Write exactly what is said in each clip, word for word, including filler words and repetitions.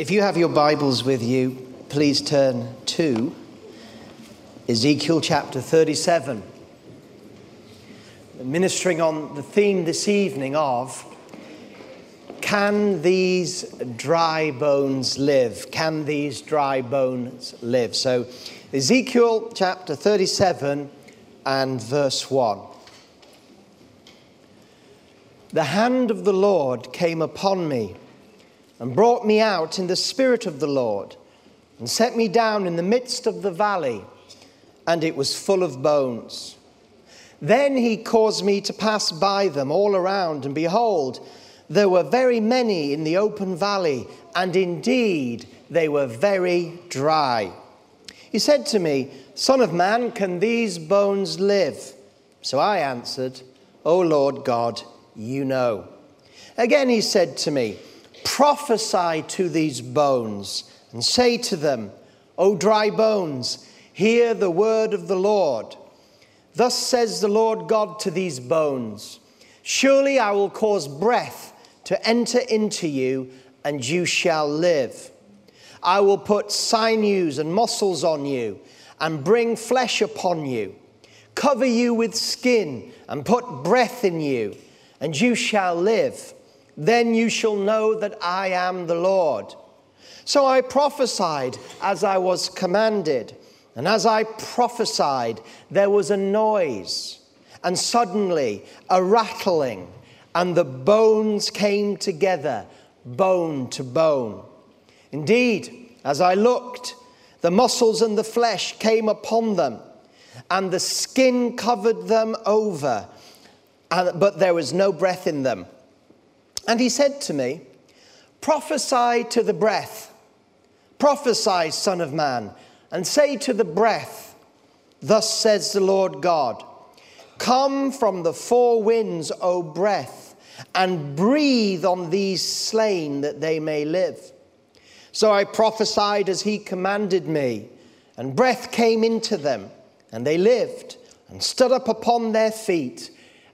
If you have your Bibles with you, please turn to Ezekiel chapter thirty-seven. Ministering on the theme this evening of, can these dry bones live? Can these dry bones live? So Ezekiel chapter thirty-seven and verse one. The hand of the Lord came upon me, and brought me out in the spirit of the Lord, and set me down in the midst of the valley, and it was full of bones. Then he caused me to pass by them all around, and behold, there were very many in the open valley, and indeed they were very dry. He said to me, Son of man, can these bones live? So I answered, O Lord God, you know. Again he said to me, prophesy to these bones, and say to them, O dry bones, hear the word of the Lord. Thus says the Lord God to these bones, surely I will cause breath to enter into you, and you shall live. I will put sinews and muscles on you, and bring flesh upon you, cover you with skin, and put breath in you, and you shall live. Then you shall know that I am the Lord. So I prophesied as I was commanded, and as I prophesied, there was a noise, and suddenly a rattling, and the bones came together, bone to bone. Indeed, as I looked, the muscles and the flesh came upon them, and the skin covered them over, but there was no breath in them. And he said to me, prophesy to the breath, prophesy, son of man, and say to the breath, thus says the Lord God, come from the four winds, O breath, and breathe on these slain that they may live. So I prophesied as he commanded me, and breath came into them, and they lived, and stood up upon their feet,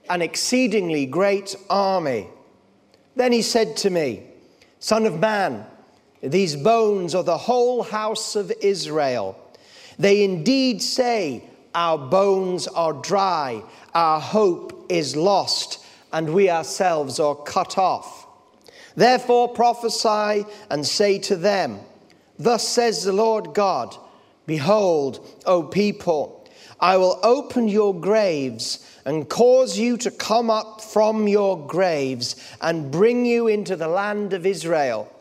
an exceedingly great army. Then he said to me, Son of man, these bones are the whole house of Israel. They indeed say, our bones are dry, our hope is lost, and we ourselves are cut off. Therefore prophesy and say to them, thus says the Lord God, behold, O people, I will open your graves and cause you to come up from your graves and bring you into the land of Israel.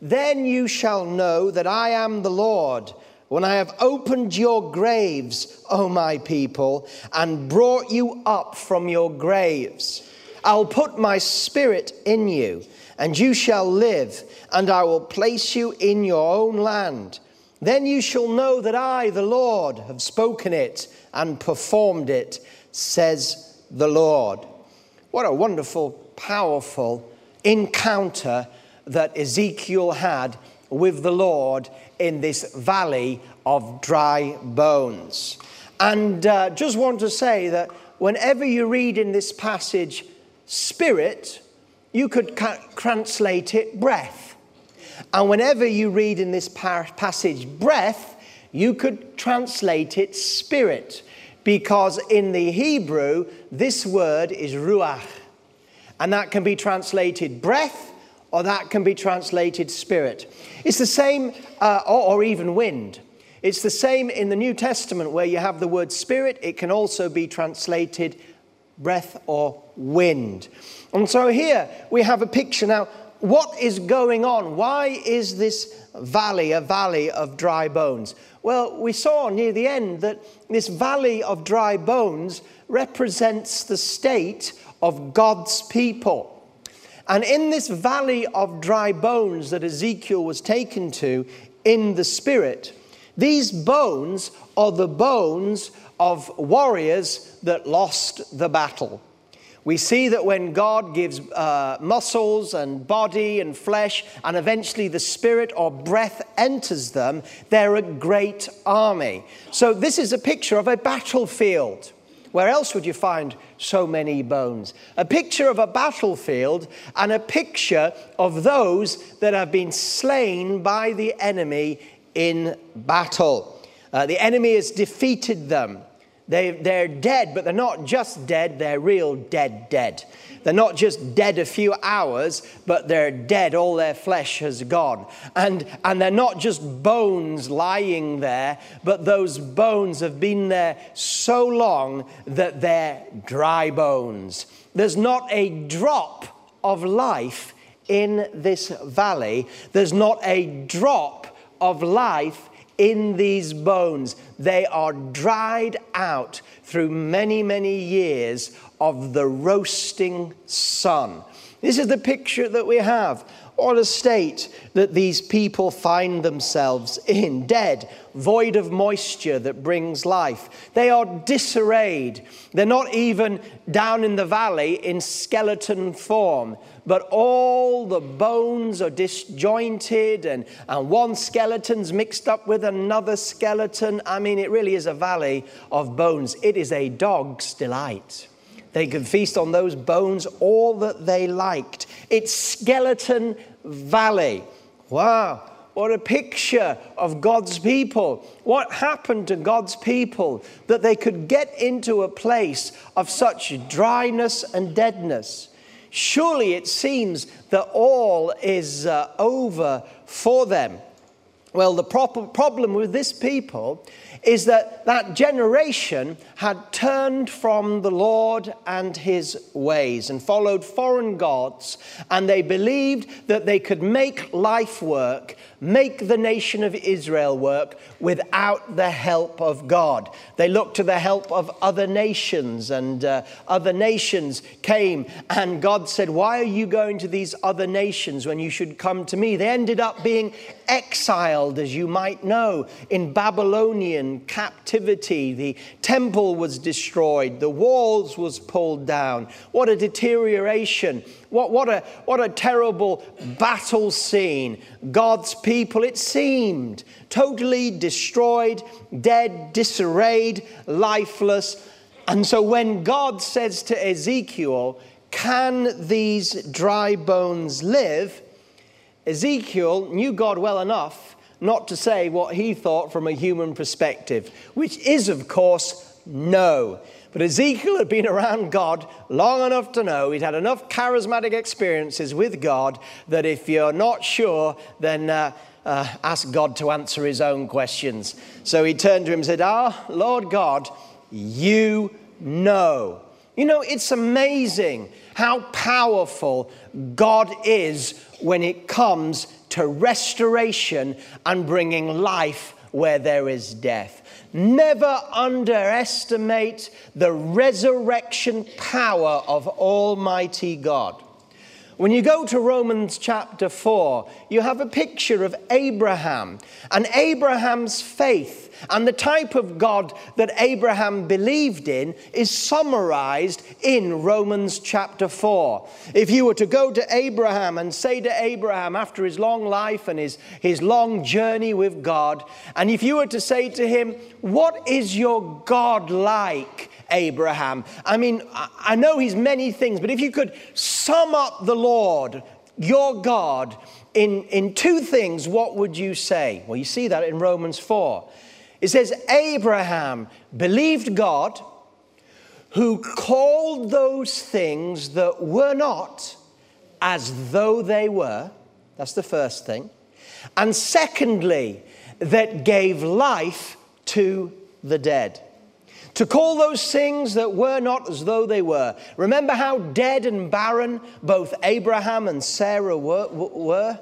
Then you shall know that I am the Lord, when I have opened your graves, O my people, and brought you up from your graves. I'll put my spirit in you, and you shall live, and I will place you in your own land. Then you shall know that I, the Lord, have spoken it and performed it, says the Lord. What a wonderful, powerful encounter that Ezekiel had with the Lord in this valley of dry bones. And uh, just want to say that whenever you read in this passage spirit, you could ca- translate it breath. And whenever you read in this par- passage breath, you could translate it spirit. Because in the Hebrew, this word is ruach. And that can be translated breath, or that can be translated spirit. It's the same, uh, or, or even wind. It's the same in the New Testament where you have the word spirit. It can also be translated breath or wind. And so here we have a picture. Now, what is going on? Why is this valley a valley of dry bones? Well, we saw near the end that this valley of dry bones represents the state of God's people. And in this valley of dry bones that Ezekiel was taken to in the spirit, these bones are the bones of warriors that lost the battle. We see that when God gives uh, muscles and body and flesh, and eventually the spirit or breath enters them, they're a great army. So this is a picture of a battlefield Where else would you find so many bones? A picture of a battlefield and a picture of those that have been slain by the enemy in battle. Uh, the enemy has defeated them. They, they're dead, but they're not just dead, they're real dead, dead. They're not just dead a few hours, but they're dead, all their flesh has gone. And, and they're not just bones lying there, but those bones have been there so long that they're dry bones. There's not a drop of life in this valley. There's not a drop of life in these bones. They are dried out through many, many years of the roasting sun. This is the picture that we have, or a state that these people find themselves in, dead, void of moisture that brings life. They are disarrayed. They're not even down in the valley in skeleton form, but all the bones are disjointed, and, and one skeleton's mixed up with another skeleton. I mean, it really is a valley of bones. It is a dog's delight. They could feast on those bones all that they liked. It's Skeleton Valley. Wow, what a picture of God's people. What happened to God's people that they could get into a place of such dryness and deadness? Surely it seems that all is uh, over for them. Well, the pro- problem with this people is that that generation had turned from the Lord and his ways and followed foreign gods, and they believed that they could make life work, make the nation of Israel work without the help of God. They looked to the help of other nations, and uh, other nations came, and God said, why are you going to these other nations when you should come to me? They ended up being exiled, as you might know, in Babylonian captivity. The temple was destroyed, the walls was pulled down. What a deterioration. What, what, a, what a terrible battle scene. God's people, it seemed, totally destroyed, dead, disarrayed, lifeless. And so when God says to Ezekiel, can these dry bones live? Ezekiel knew God well enough not to say what he thought from a human perspective, which is, of course, no. But Ezekiel had been around God long enough to know, he'd had enough charismatic experiences with God, that if you're not sure, then uh, uh, ask God to answer his own questions. So he turned to him and said, ah, Lord God, you know. You know, it's amazing how powerful God is when it comes to restoration and bringing life where there is death. Never underestimate the resurrection power of Almighty God. When you go to Romans chapter four, you have a picture of Abraham and Abraham's faith. And the type of God that Abraham believed in is summarized in Romans chapter four. If you were to go to Abraham and say to Abraham, after his long life and his, his long journey with God, and if you were to say to him, what is your God like, Abraham? I mean, I know he's many things, but if you could sum up the Lord, your God, in, in two things, what would you say? Well, you see that in Romans four. It says, Abraham believed God, who called those things that were not as though they were. That's the first thing. And secondly, that gave life to the dead. To call those things that were not as though they were. Remember how dead and barren both Abraham and Sarah were? were?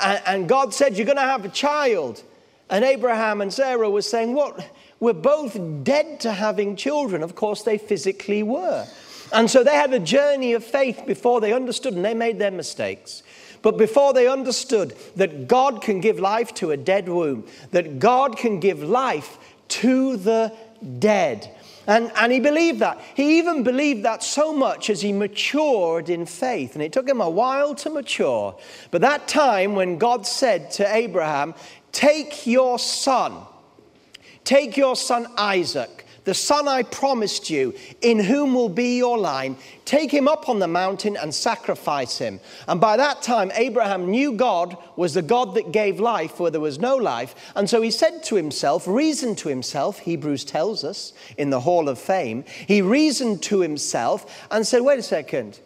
And God said, you're going to have a child. And Abraham and Sarah were saying, what? We're both dead to having children. Of course, they physically were. And so they had a journey of faith before they understood, and they made their mistakes. But before they understood that God can give life to a dead womb, that God can give life to the dead. And, and he believed that. He even believed that so much as he matured in faith. And it took him a while to mature. But that time when God said to Abraham, take your son, take your son Isaac, the son I promised you, in whom will be your line. Take him up on the mountain and sacrifice him. And by that time, Abraham knew God was the God that gave life where there was no life. And so he said to himself, reasoned to himself, Hebrews tells us in the Hall of Fame, he reasoned to himself and said, wait a second,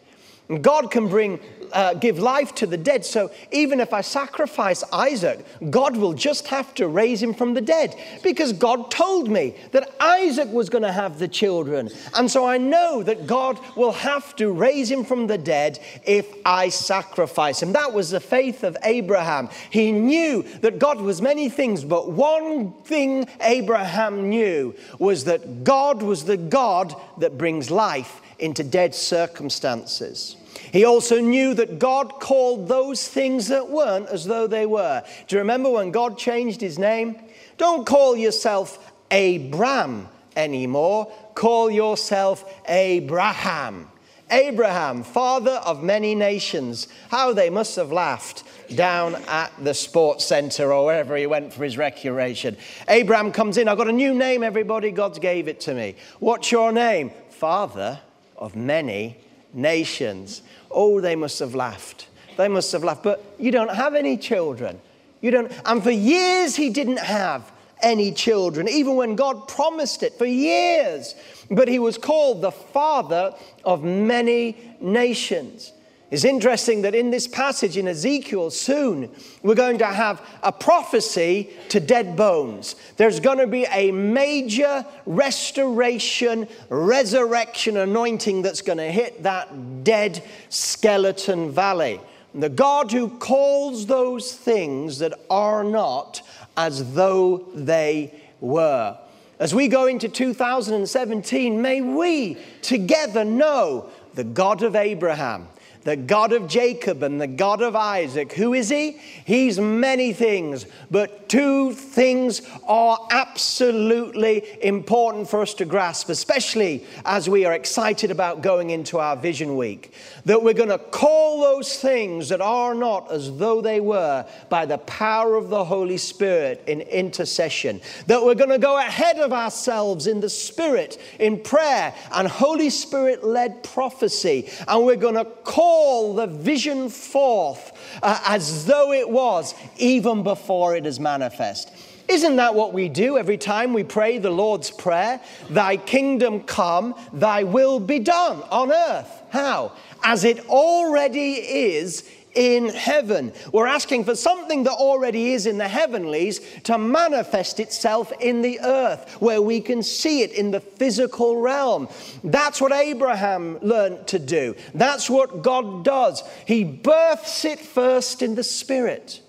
God can bring, uh, give life to the dead, so even if I sacrifice Isaac, God will just have to raise him from the dead, because God told me that Isaac was going to have the children, and so I know that God will have to raise him from the dead if I sacrifice him. That was the faith of Abraham. He knew that God was many things, but one thing Abraham knew was that God was the God that brings life into dead circumstances. He also knew that God called those things that weren't as though they were. Do you remember when God changed his name? Don't call yourself Abram anymore. Call yourself Abraham. Abraham, father of many nations. How they must have laughed down at the sports center or wherever he went for his recreation. Abraham comes in, I've got a new name, everybody. God gave it to me. What's your name? Father of many nations. Oh, they must have laughed. They must have laughed. But you don't have any children. You don't. And for years he didn't have any children, even when God promised it, for years. But he was called the father of many nations. It's interesting that in this passage in Ezekiel, soon we're going to have a prophecy to dead bones. There's going to be a major restoration, resurrection anointing that's going to hit that dead skeleton valley. And the God who calls those things that are not as though they were. As we go into two thousand seventeen, may we together know the God of Abraham, the God of Jacob, and the God of Isaac. Who is he? He's many things, but two things are absolutely important for us to grasp, especially as we are excited about going into our Vision Week, that we're going to call those things that are not as though they were by the power of the Holy Spirit in intercession, that we're going to go ahead of ourselves in the Spirit, in prayer, and Holy Spirit-led prophecy, and we're going to call call the vision forth uh, as though it was, even before it is manifest. Isn't that what we do every time we pray the Lord's Prayer? Thy kingdom come, thy will be done on earth. How? As it already is in heaven. We're asking for something that already is in the heavenlies to manifest itself in the earth, where we can see it in the physical realm. That's what Abraham learned to do. That's what God does. He births it first in the Spirit,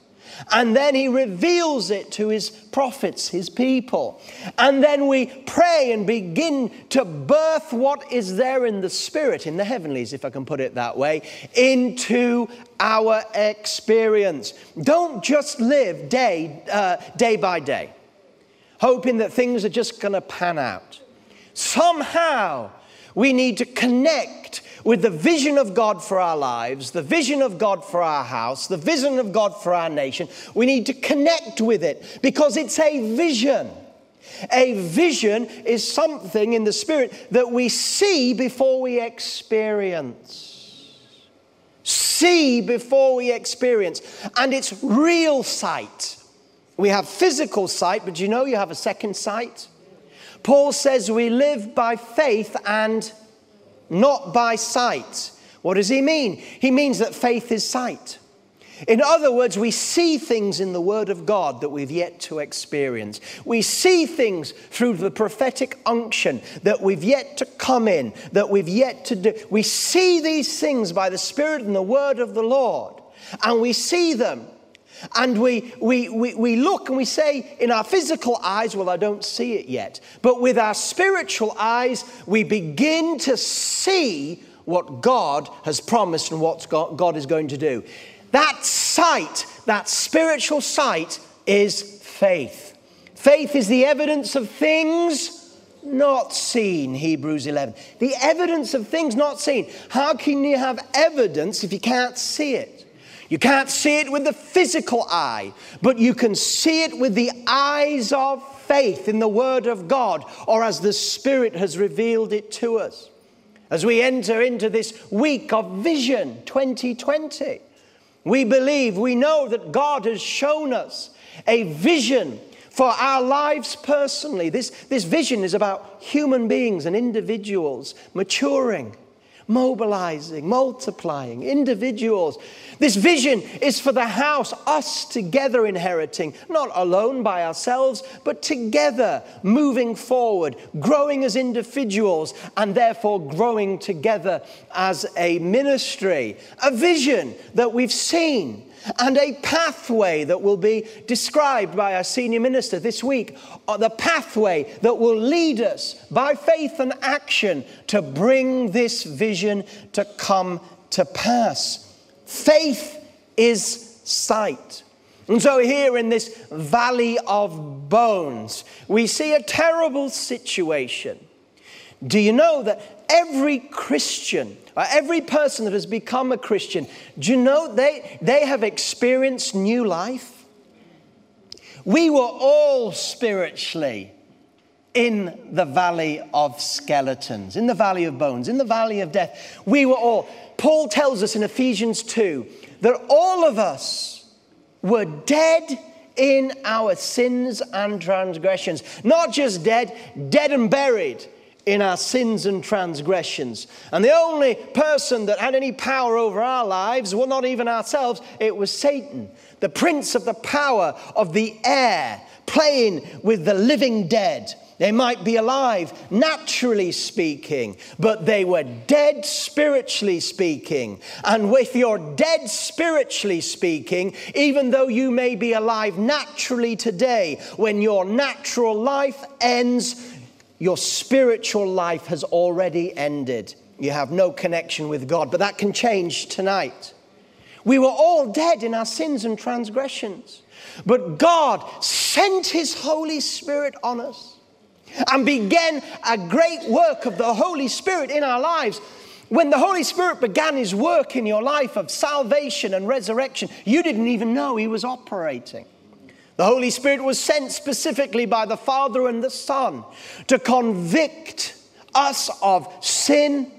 and then he reveals it to his prophets, his people. And then we pray and begin to birth what is there in the Spirit, in the heavenlies, if I can put it that way, into our experience. Don't just live day, uh, day by day, hoping that things are just going to pan out. Somehow we need to connect with the vision of God for our lives, the vision of God for our house, the vision of God for our nation. We need to connect with it, because it's a vision. A vision is something in the Spirit that we see before we experience. See before we experience. And it's real sight. We have physical sight, but you know you have a second sight? Paul says we live by faith and not by sight. What does he mean? He means that faith is sight. In other words, we see things in the Word of God that we've yet to experience. We see things through the prophetic unction that we've yet to come in, that we've yet to do. We see these things by the Spirit and the Word of the Lord, and we see them. And we, we, we, we look and we say in our physical eyes, well, I don't see it yet. But with our spiritual eyes, we begin to see what God has promised and what God is going to do. That sight, that spiritual sight, is faith. Faith is the evidence of things not seen, Hebrews eleven. The evidence of things not seen. How can you have evidence if you can't see it? You can't see it with the physical eye, but you can see it with the eyes of faith in the Word of God, or as the Spirit has revealed it to us. As we enter into this week of Vision twenty twenty, we believe, we know that God has shown us a vision for our lives personally. This, this vision is about human beings and individuals maturing, mobilizing, multiplying, individuals. This vision is for the house, us together inheriting, not alone by ourselves, but together moving forward, growing as individuals, and therefore growing together as a ministry. A vision that we've seen, and a pathway that will be described by our senior minister this week, or the pathway that will lead us by faith and action to bring this vision to come to pass. Faith is sight. And so here in this valley of bones, we see a terrible situation. Do you know that every Christian, or every person that has become a Christian, do you know they, they have experienced new life? We were all spiritually in the valley of skeletons, in the valley of bones, in the valley of death. We were all. Paul tells us in Ephesians two that all of us were dead in our sins and transgressions. Not just dead, dead and buried in our sins and transgressions. And the only person that had any power over our lives, well, not even ourselves, it was Satan, the prince of the power of the air, playing with the living dead. They might be alive, naturally speaking, but they were dead spiritually speaking. And if you're dead spiritually speaking, even though you may be alive naturally today, when your natural life ends, your spiritual life has already ended. You have no connection with God, but that can change tonight. We were all dead in our sins and transgressions, but God sent His Holy Spirit on us and began a great work of the Holy Spirit in our lives. When the Holy Spirit began His work in your life of salvation and resurrection, you didn't even know He was operating. The Holy Spirit was sent specifically by the Father and the Son to convict us of sin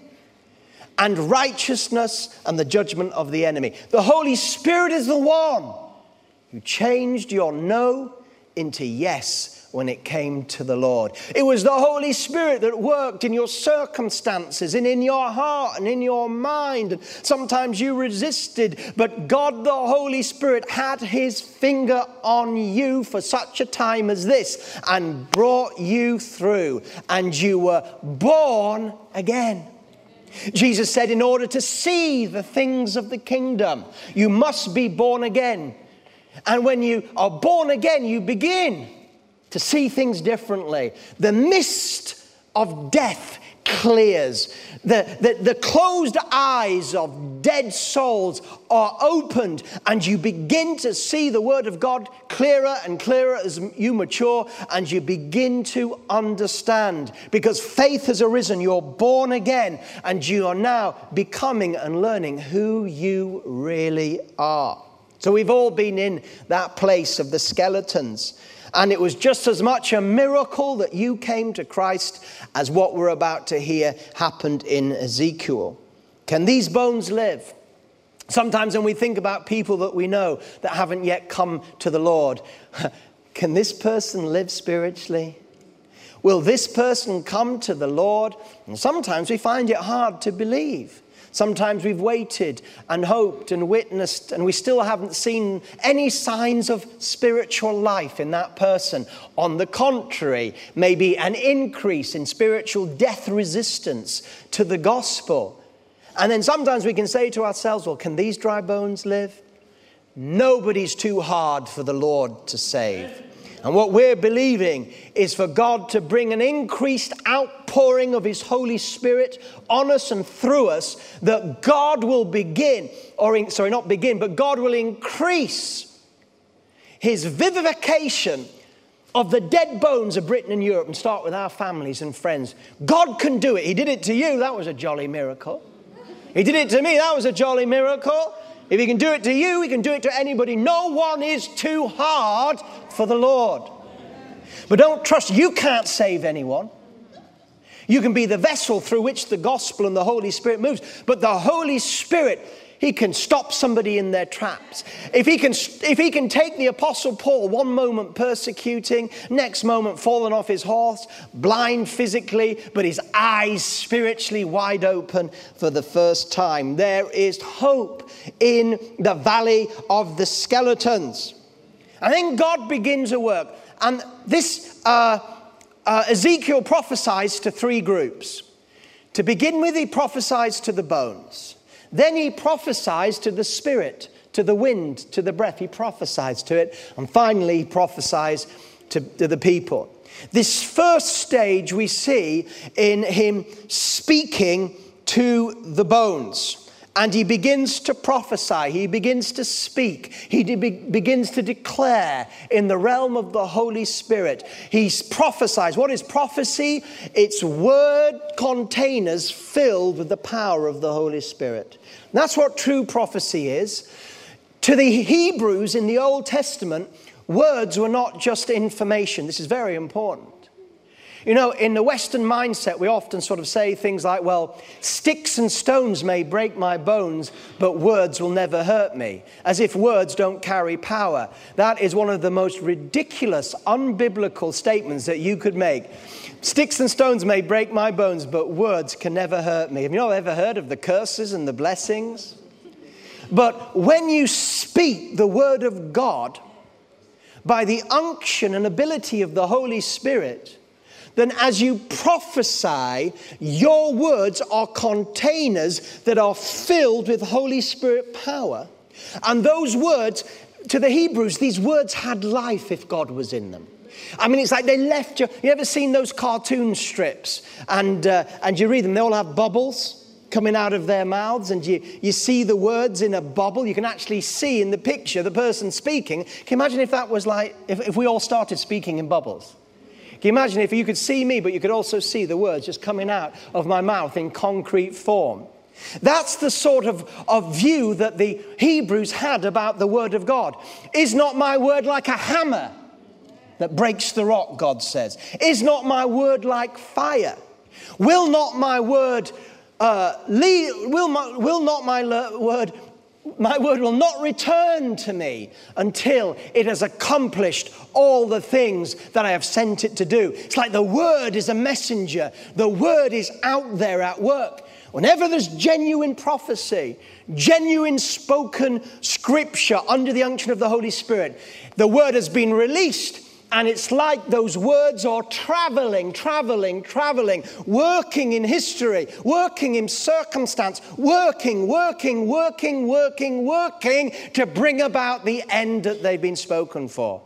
and righteousness and the judgment of the enemy. The Holy Spirit is the one who changed your no into yes when it came to the Lord. It was the Holy Spirit that worked in your circumstances and in your heart and in your mind. Sometimes you resisted, but God the Holy Spirit had His finger on you for such a time as this and brought you through, and you were born again. Jesus said, in order to see the things of the kingdom, you must be born again. And when you are born again, you begin to see things differently. The mist of death clears. The, the, the closed eyes of dead souls are opened, and you begin to see the Word of God clearer and clearer as you mature, and you begin to understand. Because faith has arisen, you're born again, and you are now becoming and learning who you really are. So we've all been in that place of the skeletons. And it was just as much a miracle that you came to Christ as what we're about to hear happened in Ezekiel. Can these bones live? Sometimes when we think about people that we know that haven't yet come to the Lord, can this person live spiritually? Will this person come to the Lord? And sometimes we find it hard to believe. Sometimes we've waited and hoped and witnessed, and we still haven't seen any signs of spiritual life in that person. On the contrary, maybe an increase in spiritual death resistance to the gospel. And then sometimes we can say to ourselves, well, can these dry bones live? Nobody's too hard for the Lord to save. And what we're believing is for God to bring an increased outpouring of His Holy Spirit on us and through us, that God will begin, or in, sorry, not begin, but God will increase His vivification of the dead bones of Britain and Europe, and start with our families and friends. God can do it. He did it to you. That was a jolly miracle. He did it to me. That was a jolly miracle. If he can do it to you, he can do it to anybody. No one is too hard for the Lord. But don't trust, you can't save anyone. You can be the vessel through which the gospel and the Holy Spirit moves. But the Holy Spirit, he can stop somebody in their traps. If he can, if he can take the Apostle Paul, one moment persecuting, next moment fallen off his horse, blind physically, but his eyes spiritually wide open for the first time. There is hope in the valley of the skeletons. And then God begins a work. And this uh, uh, Ezekiel prophesies to three groups. To begin with, he prophesies to the bones. Then he prophesies to the spirit, to the wind, to the breath. He prophesies to it. And finally, he prophesies to, to the people. This first stage we see in him speaking to the bones. And he begins to prophesy, he begins to speak, he de- begins to declare in the realm of the Holy Spirit. He prophesies. What is prophecy? It's word containers filled with the power of the Holy Spirit. And that's what true prophecy is. To the Hebrews in the Old Testament, words were not just information. This is very important. You know, in the Western mindset, we often sort of say things like, well, sticks and stones may break my bones, but words will never hurt me, as if words don't carry power. That is one of the most ridiculous, unbiblical statements that you could make. Sticks and stones may break my bones, but words can never hurt me. Have you not ever heard of the curses and the blessings? But when you speak the word of God, by the unction and ability of the Holy Spirit, then as you prophesy, your words are containers that are filled with Holy Spirit power. And those words, to the Hebrews, these words had life if God was in them. I mean, it's like they left you. You ever seen those cartoon strips? And, uh, and you read them, they all have bubbles coming out of their mouths, and you, you see the words in a bubble. You can actually see in the picture the person speaking. Can you imagine if that was like, if, if we all started speaking in bubbles? Can you imagine if you could see me, but you could also see the words just coming out of my mouth in concrete form? That's the sort of, of view that the Hebrews had about the word of God. Is not my word like a hammer that breaks the rock, God says? Is not my word like fire? Will not my word, uh, le- will my, will not my le- word... My word will not return to me until it has accomplished all the things that I have sent it to do. It's like the word is a messenger. The word is out there at work. Whenever there's genuine prophecy, genuine spoken scripture under the unction of the Holy Spirit, the word has been released. And it's like those words are traveling, traveling, traveling, working in history, working in circumstance, working, working, working, working, working to bring about the end that they've been spoken for.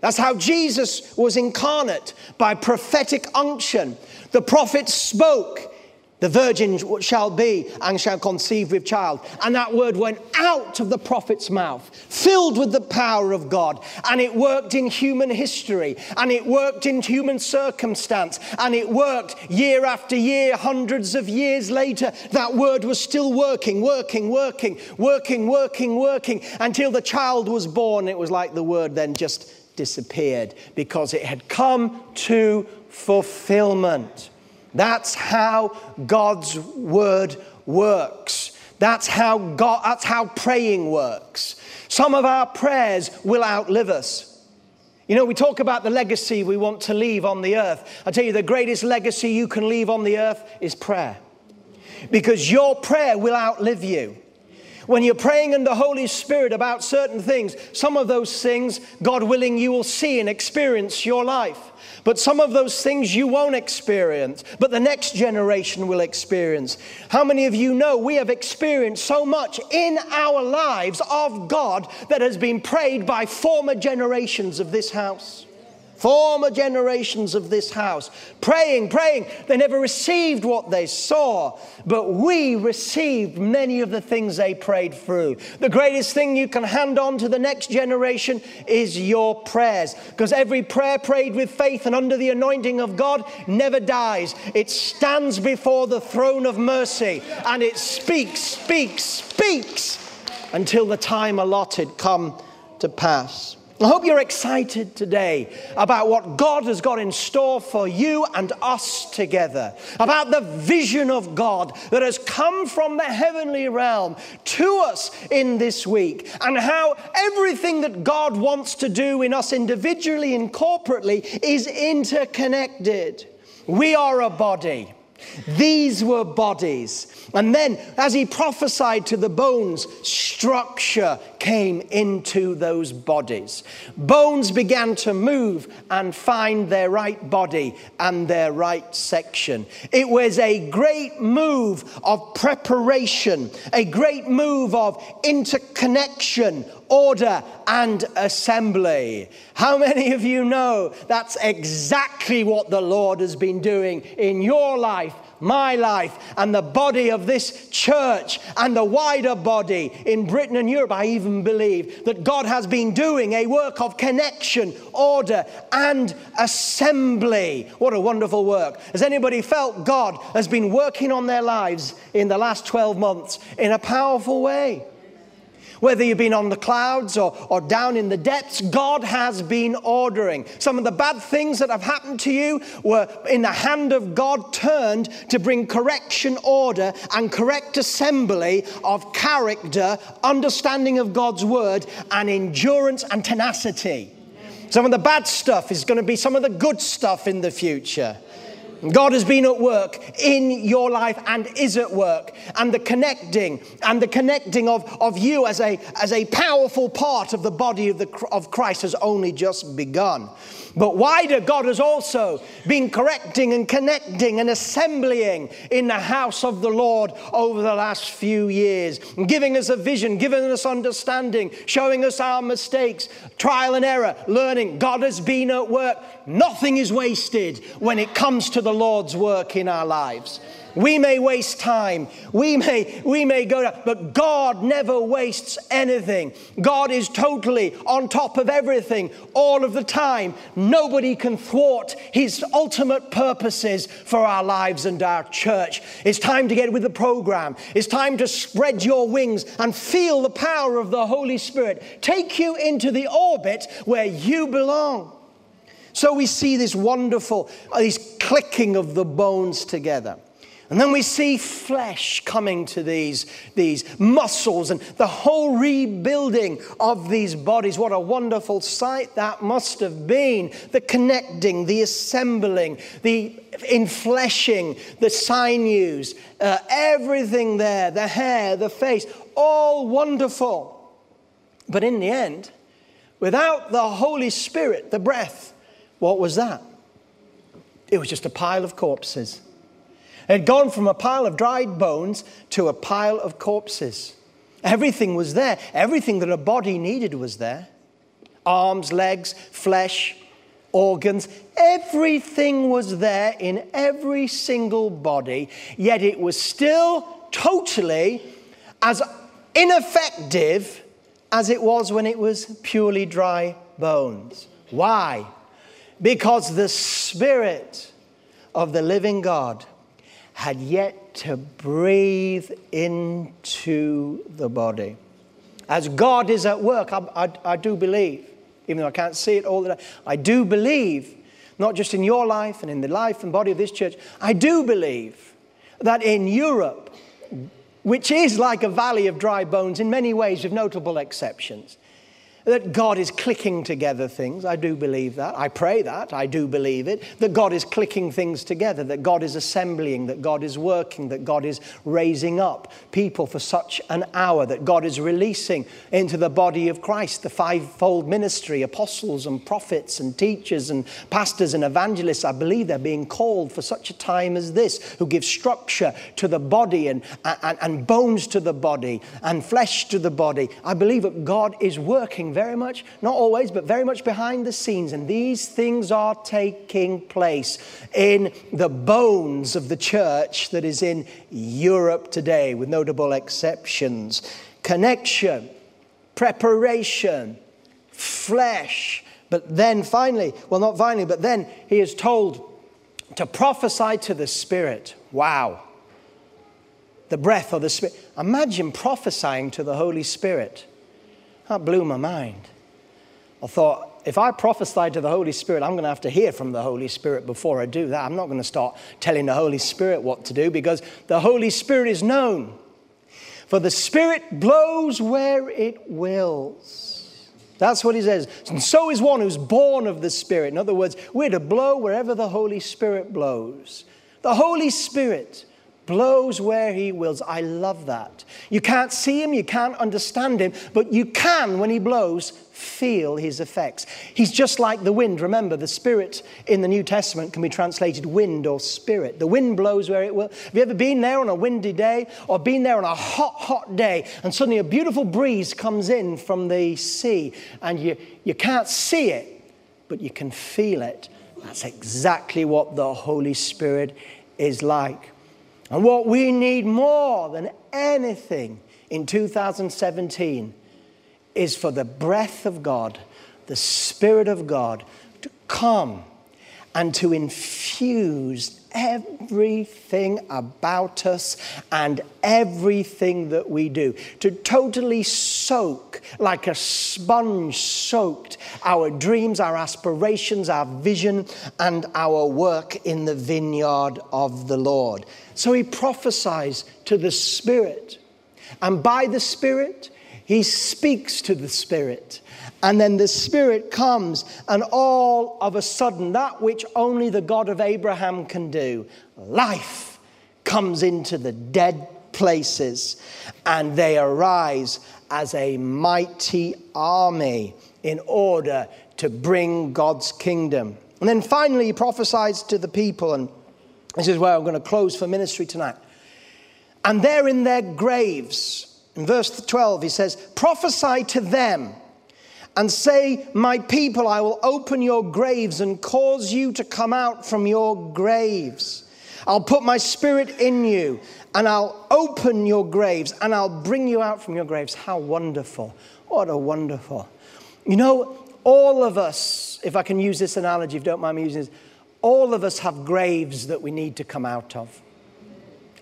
That's how Jesus was incarnate, by prophetic unction. The prophet spoke, the virgin shall be and shall conceive with child. And that word went out of the prophet's mouth, filled with the power of God. And it worked in human history. And it worked in human circumstance. And it worked year after year, hundreds of years later. That word was still working, working, working, working, working, working. Until the child was born, it was like the word then just disappeared, because it had come to fulfillment. That's how God's word works. That's how God, that's how praying works. Some of our prayers will outlive us. You know, we talk about the legacy we want to leave on the earth. I tell you, the greatest legacy you can leave on the earth is prayer. Because your prayer will outlive you. When you're praying in the Holy Spirit about certain things, some of those things, God willing, you will see and experience your life. But some of those things you won't experience, but the next generation will experience. How many of you know we have experienced so much in our lives of God that has been prayed by former generations of this house? Former generations of this house, praying, praying. They never received what they saw, but we received many of the things they prayed through. The greatest thing you can hand on to the next generation is your prayers, because every prayer prayed with faith and under the anointing of God never dies. It stands before the throne of mercy, and it speaks, speaks, speaks until the time allotted come to pass. I hope you're excited today about what God has got in store for you and us together, about the vision of God that has come from the heavenly realm to us in this week, and how everything that God wants to do in us individually and corporately is interconnected. We are a body. These were bodies. And then, as he prophesied to the bones, structure came into those bodies. Bones began to move and find their right body and their right section. It was a great move of preparation, a great move of interconnection, order and assembly. How many of you know that's exactly what the Lord has been doing in your life, my life, and the body of this church and the wider body in Britain and Europe? I even believe that God has been doing a work of connection, order, and assembly. What a wonderful work. Has anybody felt God has been working on their lives in the last twelve months in a powerful way? Whether you've been on the clouds or, or down in the depths, God has been ordering. Some of the bad things that have happened to you were in the hand of God turned to bring correction, order, and correct assembly of character, understanding of God's word, and endurance and tenacity. Some of the bad stuff is going to be some of the good stuff in the future. God has been at work in your life and is at work. And the connecting, and the connecting of, of you as a, as a powerful part of the body of, the, of Christ has only just begun. But wider, God has also been correcting and connecting and assembling in the house of the Lord over the last few years, giving us a vision, giving us understanding, showing us our mistakes, trial and error, learning. God has been at work. Nothing is wasted when it comes to the Lord's work in our lives. We may waste time, we may, we may go down, but God never wastes anything. God is totally on top of everything, all of the time. Nobody can thwart his ultimate purposes for our lives and our church. It's time to get with the program. It's time to spread your wings and feel the power of the Holy Spirit take you into the orbit where you belong. So we see this wonderful, this clicking of the bones together. And then we see flesh coming to these, these muscles and the whole rebuilding of these bodies. What a wonderful sight that must have been. The connecting, the assembling, the enfleshing, the sinews, uh, everything there, the hair, the face, all wonderful. But in the end, without the Holy Spirit, the breath, what was that? It was just a pile of corpses. It had gone from a pile of dried bones to a pile of corpses. Everything was there. Everything that a body needed was there. Arms, legs, flesh, organs. Everything was there in every single body, yet it was still totally as ineffective as it was when it was purely dry bones. Why? Because the Spirit of the living God had yet to breathe into the body. As God is at work, I, I, I do believe, even though I can't see it all the time, I do believe, not just in your life and in the life and body of this church, I do believe that in Europe, which is like a valley of dry bones in many ways with notable exceptions, that God is clicking together things. I do believe that. I pray that. I do believe it. That God is clicking things together. That God is assembling. That God is working. That God is raising up people for such an hour. That God is releasing into the body of Christ the fivefold ministry, apostles and prophets and teachers and pastors and evangelists. I believe they're being called for such a time as this, who give structure to the body and, and, and bones to the body and flesh to the body. I believe that God is working very much, not always, but very much behind the scenes. And these things are taking place in the bones of the church that is in Europe today, with notable exceptions. Connection, preparation, flesh. But then finally, well, not finally, but then he is told to prophesy to the Spirit. Wow. the breath of the Spirit. Imagine prophesying to the Holy Spirit. That blew my mind. I thought, if I prophesy to the Holy Spirit, I'm going to have to hear from the Holy Spirit before I do that. I'm not going to start telling the Holy Spirit what to do, because the Holy Spirit is known. For the Spirit blows where it wills. That's what he says. And so is one who's born of the Spirit. In other words, we're to blow wherever the Holy Spirit blows. The Holy Spirit blows where he wills. I love that. You can't see him, you can't understand him, but you can, when he blows, feel his effects. He's just like the wind. Remember, the Spirit in the New Testament can be translated wind or spirit. The wind blows where it will. Have you ever been there on a windy day, or been there on a hot, hot day, and suddenly a beautiful breeze comes in from the sea, and you, you can't see it, but you can feel it? That's exactly what the Holy Spirit is like. And what we need more than anything in two thousand seventeen is for the breath of God, the Spirit of God, to come and to infuse everything about us and everything that we do, to totally soak, like a sponge soaked, our dreams, our aspirations, our vision, and our work in the vineyard of the Lord. So he prophesies to the Spirit, and by the Spirit, he speaks to the Spirit. And then the Spirit comes, and all of a sudden, that which only the God of Abraham can do, life comes into the dead places, and they arise as a mighty army in order to bring God's kingdom. And then finally, he prophesies to the people, and this is where I'm going to close for ministry tonight. And they're in their graves. In verse twelve, he says, prophesy to them, and say, my people, I will open your graves and cause you to come out from your graves. I'll put my Spirit in you, and I'll open your graves, and I'll bring you out from your graves. How wonderful. What a wonderful. You know, all of us, if I can use this analogy, if you don't mind me using this, all of us have graves that we need to come out of.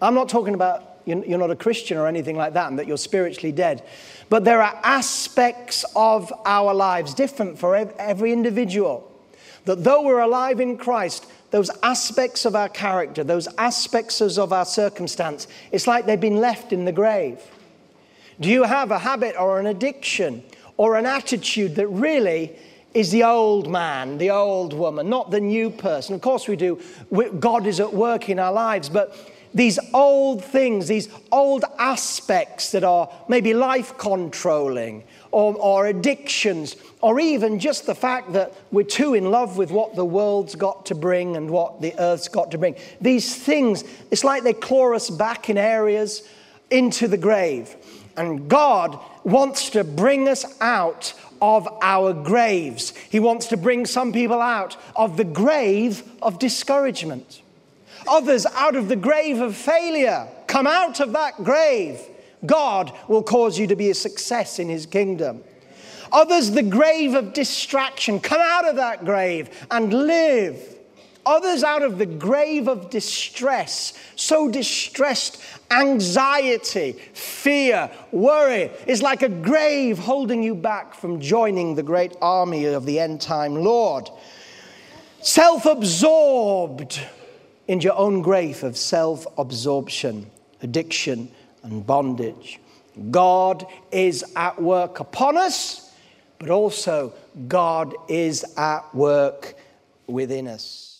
I'm not talking about you're not a Christian or anything like that, and that you're spiritually dead. But there are aspects of our lives, different for every individual, that though we're alive in Christ, those aspects of our character, those aspects of our circumstance, it's like they've been left in the grave. Do you have a habit or an addiction or an attitude that really is the old man, the old woman, not the new person? Of course we do. God is at work in our lives, but these old things, these old aspects that are maybe life-controlling or, or addictions, or even just the fact that we're too in love with what the world's got to bring and what the earth's got to bring. These things, it's like they claw us back in areas into the grave. And God wants to bring us out of our graves. He wants to bring some people out of the grave of discouragement. Others out of the grave of failure. Come out of that grave. God will cause you to be a success in his kingdom. Others, the grave of distraction. Come out of that grave and live. Others out of the grave of distress. So distressed, anxiety, fear, worry is like a grave holding you back from joining the great army of the end time Lord. Self-absorbed. In your own grave of self-absorption, addiction, and bondage. God is at work upon us, but also God is at work within us.